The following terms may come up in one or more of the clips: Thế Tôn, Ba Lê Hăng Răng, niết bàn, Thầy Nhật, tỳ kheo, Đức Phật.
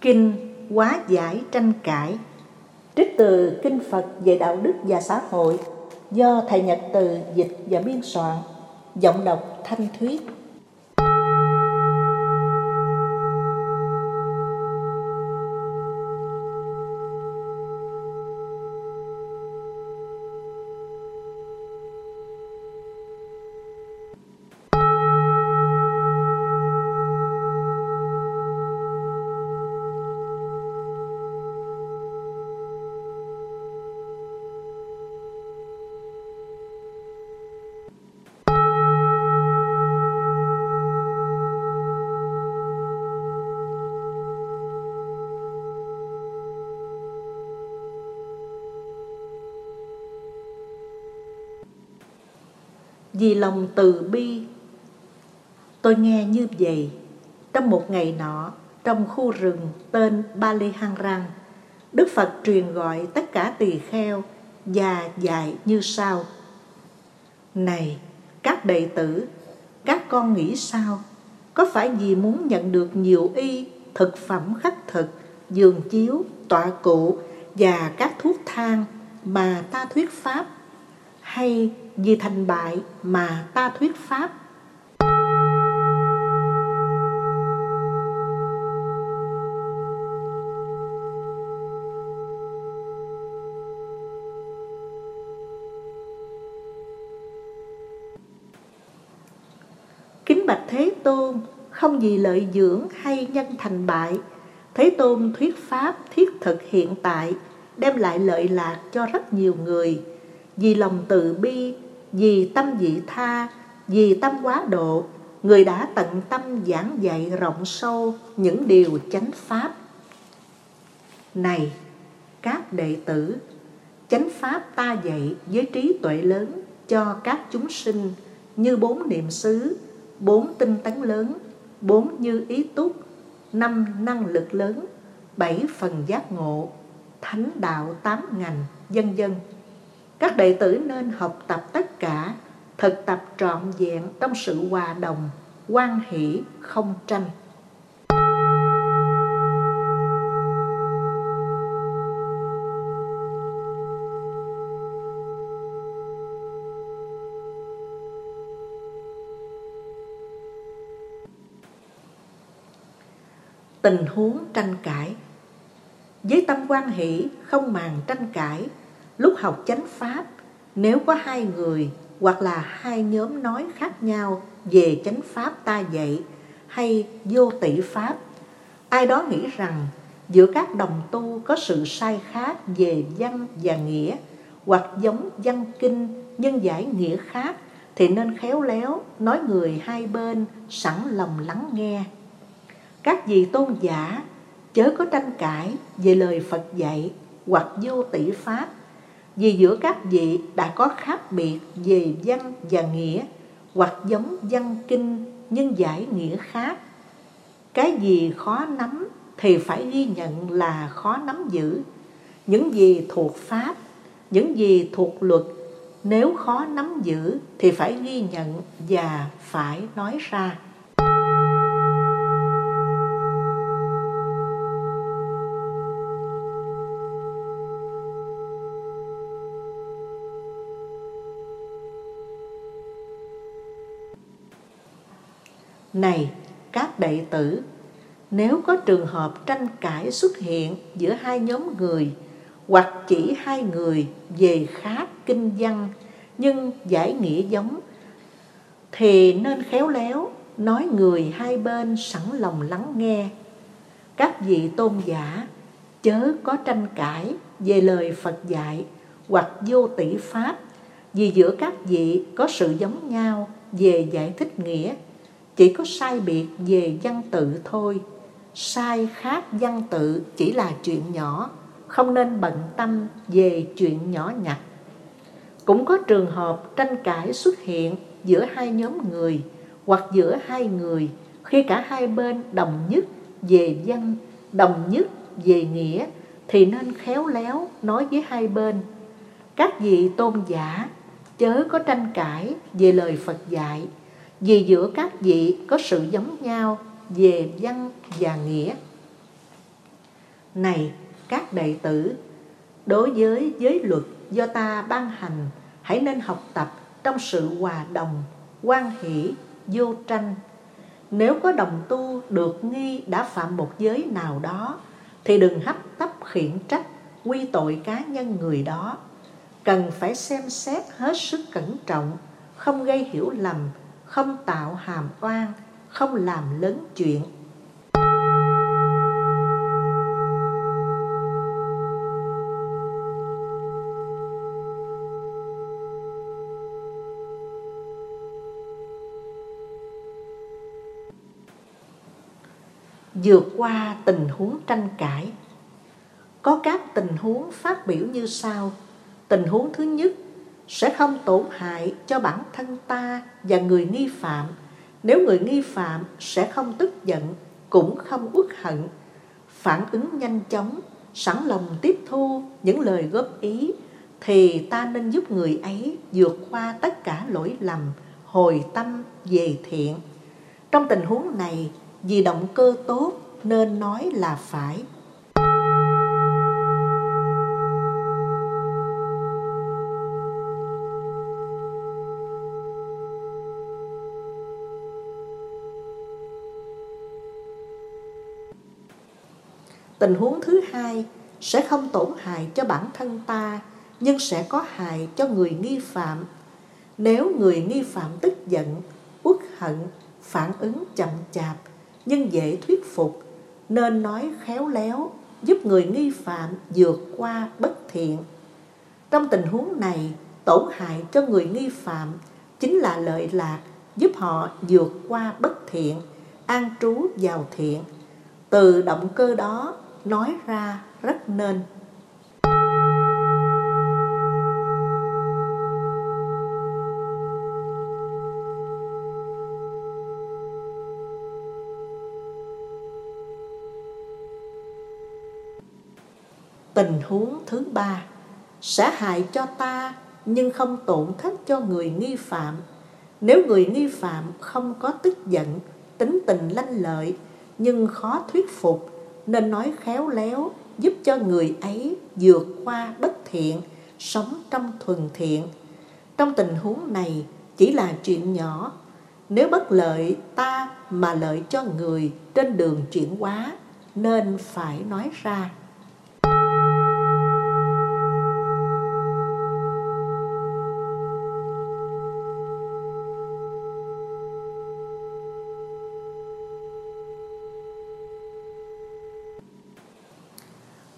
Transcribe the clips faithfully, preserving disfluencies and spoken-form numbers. Kinh hóa giải tranh cãi, trích từ Kinh Phật về đạo đức và xã hội do Thầy Nhật từ dịch và biên soạn. Giọng đọc Thanh Thuyết. Vì lòng từ bi, tôi nghe như vậy. Trong một ngày nọ, trong khu rừng tên Ba Lê Hăng Răng, Đức Phật truyền gọi tất cả tỳ kheo và dạy như sau: Này các đệ tử, các con nghĩ sao? Có phải vì muốn nhận được nhiều y, thực phẩm khắc thực, giường chiếu, tọa cụ và các thuốc thang mà ta thuyết pháp, hay vì thành bại mà ta thuyết pháp? Kính bạch Thế Tôn, không vì lợi dưỡng hay nhân thành bại, Thế Tôn thuyết pháp thiết thực hiện tại, đem lại lợi lạc cho rất nhiều người. Vì lòng từ bi, vì tâm vị tha, vì tâm quá độ, người đã tận tâm giảng dạy rộng sâu những điều chánh pháp. Này các đệ tử, chánh pháp ta dạy với trí tuệ lớn cho các chúng sinh, như bốn niệm xứ, bốn tinh tấn lớn, bốn như ý túc, năm năng lực lớn, bảy phần giác ngộ, thánh đạo tám ngành, vân vân. Các đệ tử nên học tập tất cả, thực tập trọn vẹn trong sự hòa đồng, hoan hỷ, không tranh. Tình huống tranh cãi. Với tâm hoan hỷ, không màng tranh cãi, lúc học chánh pháp, nếu có hai người hoặc là hai nhóm nói khác nhau về chánh pháp ta dạy hay vô tỷ pháp, ai đó nghĩ rằng giữa các đồng tu có sự sai khác về văn và nghĩa, hoặc giống văn kinh nhưng giải nghĩa khác, thì nên khéo léo nói người hai bên sẵn lòng lắng nghe. Các vị tôn giả chớ có tranh cãi về lời Phật dạy hoặc vô tỷ pháp, vì giữa các vị đã có khác biệt về văn và nghĩa, hoặc giống văn kinh nhưng giải nghĩa khác. Cái gì khó nắm thì phải ghi nhận là khó nắm giữ. Những gì thuộc pháp, những gì thuộc luật, nếu khó nắm giữ thì phải ghi nhận và phải nói ra. Này các đệ tử, nếu có trường hợp tranh cãi xuất hiện giữa hai nhóm người, hoặc chỉ hai người về khác kinh văn nhưng giải nghĩa giống, thì nên khéo léo nói người hai bên sẵn lòng lắng nghe. Các vị tôn giả chớ có tranh cãi về lời Phật dạy hoặc vô tỷ pháp, vì giữa các vị có sự giống nhau về giải thích nghĩa, chỉ có sai biệt về văn tự thôi. Sai khác văn tự chỉ là chuyện nhỏ, không nên bận tâm về chuyện nhỏ nhặt. Cũng có trường hợp tranh cãi xuất hiện giữa hai nhóm người hoặc giữa hai người khi cả hai bên đồng nhất về văn, đồng nhất về nghĩa, thì nên khéo léo nói với hai bên. Các vị tôn giả chớ có tranh cãi về lời Phật dạy, vì giữa các vị có sự giống nhau về văn và nghĩa. Này các đệ tử, đối với giới luật do ta ban hành, hãy nên học tập trong sự hòa đồng, hoan hỷ, vô tranh. Nếu có đồng tu được nghi đã phạm một giới nào đó, thì đừng hấp tấp khiển trách, quy tội cá nhân người đó. Cần phải xem xét hết sức cẩn trọng, không gây hiểu lầm, không tạo hàm oan, không làm lớn chuyện. Vượt qua tình huống tranh cãi. Có các tình huống phát biểu như sau. Tình huống thứ nhất, sẽ không tổn hại cho bản thân ta và người nghi phạm. Nếu người nghi phạm sẽ không tức giận, cũng không uất hận, phản ứng nhanh chóng, sẵn lòng tiếp thu những lời góp ý, thì ta nên giúp người ấy vượt qua tất cả lỗi lầm, hồi tâm về thiện. Trong tình huống này, vì động cơ tốt nên nói là phải. Tình huống thứ hai, sẽ không tổn hại cho bản thân ta, nhưng sẽ có hại cho người nghi phạm. Nếu người nghi phạm tức giận, uất hận, phản ứng chậm chạp, nhưng dễ thuyết phục, nên nói khéo léo, giúp người nghi phạm vượt qua bất thiện. Trong tình huống này, tổn hại cho người nghi phạm chính là lợi lạc, giúp họ vượt qua bất thiện, an trú vào thiện. Từ động cơ đó, nói ra rất nên. Tình huống thứ ba, sẽ hại cho ta nhưng không tổn thất cho người nghi phạm. Nếu người nghi phạm không có tức giận, tính tình lanh lợi, nhưng khó thuyết phục, nên nói khéo léo, giúp cho người ấy vượt qua bất thiện, sống trong thuần thiện. Trong tình huống này chỉ là chuyện nhỏ. Nếu bất lợi ta mà lợi cho người trên đường chuyển hóa, nên phải nói ra.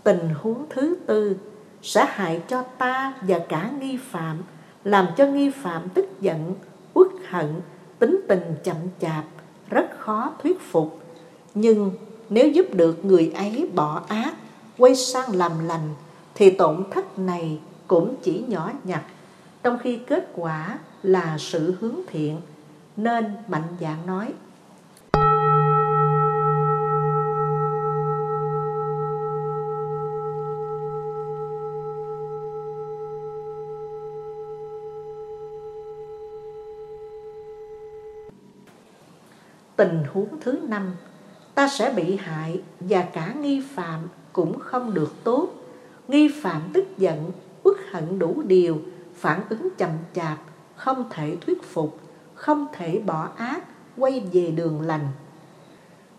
Tình huống thứ tư, sẽ hại cho ta và cả nghi phạm, làm cho nghi phạm tức giận, uất hận, tính tình chậm chạp, rất khó thuyết phục. Nhưng nếu giúp được người ấy bỏ ác, quay sang làm lành, thì tổn thất này cũng chỉ nhỏ nhặt, trong khi kết quả là sự hướng thiện, nên mạnh dạn nói. Tình huống thứ năm, ta sẽ bị hại và cả nghi phạm cũng không được tốt. Nghi phạm tức giận, uất hận đủ điều, phản ứng chậm chạp, không thể thuyết phục, không thể bỏ ác, quay về đường lành.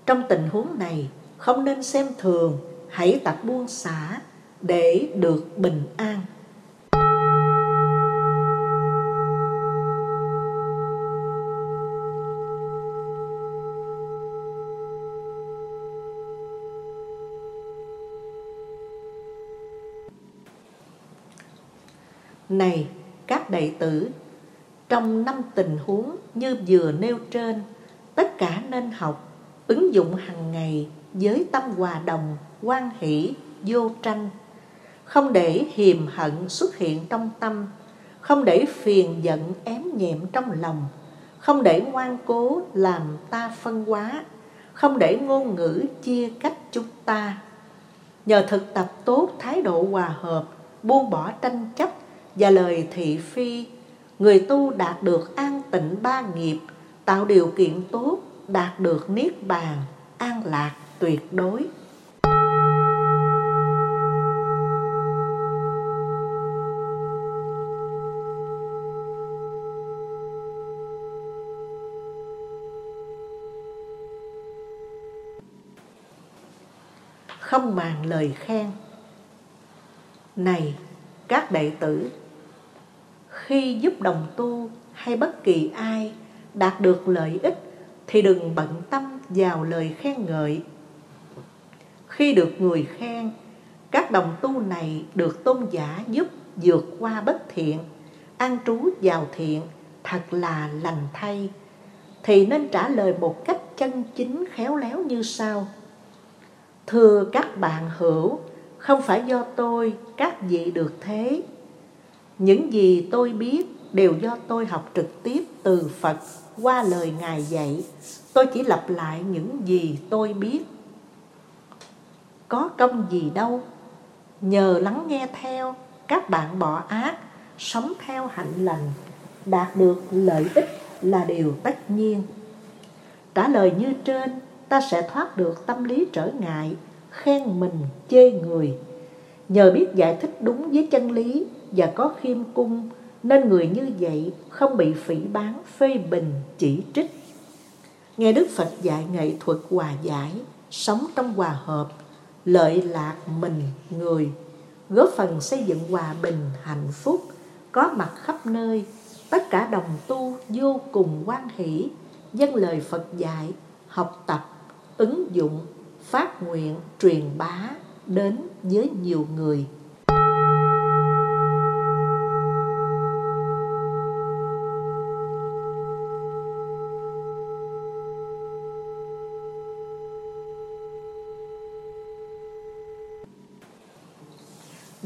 Trong tình huống này, không nên xem thường, hãy tập buông xả để được bình an. Này các đệ tử, trong năm tình huống như vừa nêu trên, tất cả nên học, ứng dụng hàng ngày với tâm hòa đồng, hoan hỷ, vô tranh. Không để hiềm hận xuất hiện trong tâm, không để phiền giận ém nhẹm trong lòng, không để ngoan cố làm ta phân hóa, không để ngôn ngữ chia cách chúng ta. Nhờ thực tập tốt thái độ hòa hợp, buông bỏ tranh chấp và lời thị phi, người tu đạt được an tịnh ba nghiệp, tạo điều kiện tốt, đạt được niết bàn, an lạc tuyệt đối. không màng lời khen. Này các đệ tử, khi giúp đồng tu hay bất kỳ ai đạt được lợi ích thì đừng bận tâm vào lời khen ngợi. Khi được người khen, các đồng tu này được tôn giả giúp vượt qua bất thiện, an trú vào thiện, thật là lành thay, thì nên trả lời một cách chân chính khéo léo như sau. Thưa các bạn hữu, không phải do tôi các vị được thế. Những gì tôi biết đều do tôi học trực tiếp từ Phật qua lời Ngài dạy. Tôi chỉ lặp lại những gì tôi biết. Có công gì đâu, nhờ lắng nghe theo, các bạn bỏ ác, sống theo hạnh lành, đạt được lợi ích là điều tất nhiên. Trả lời như trên, ta sẽ thoát được tâm lý trở ngại, khen mình, chê người. Nhờ biết giải thích đúng với chân lý và có khiêm cung, nên người như vậy không bị phỉ báng, phê bình, chỉ trích. Nghe Đức Phật dạy nghệ thuật hòa giải, sống trong hòa hợp, lợi lạc mình, người, góp phần xây dựng hòa bình, hạnh phúc, có mặt khắp nơi. Tất cả đồng tu vô cùng hoan hỷ, dâng lời Phật dạy, học tập, ứng dụng, phát nguyện, truyền bá đến với nhiều người.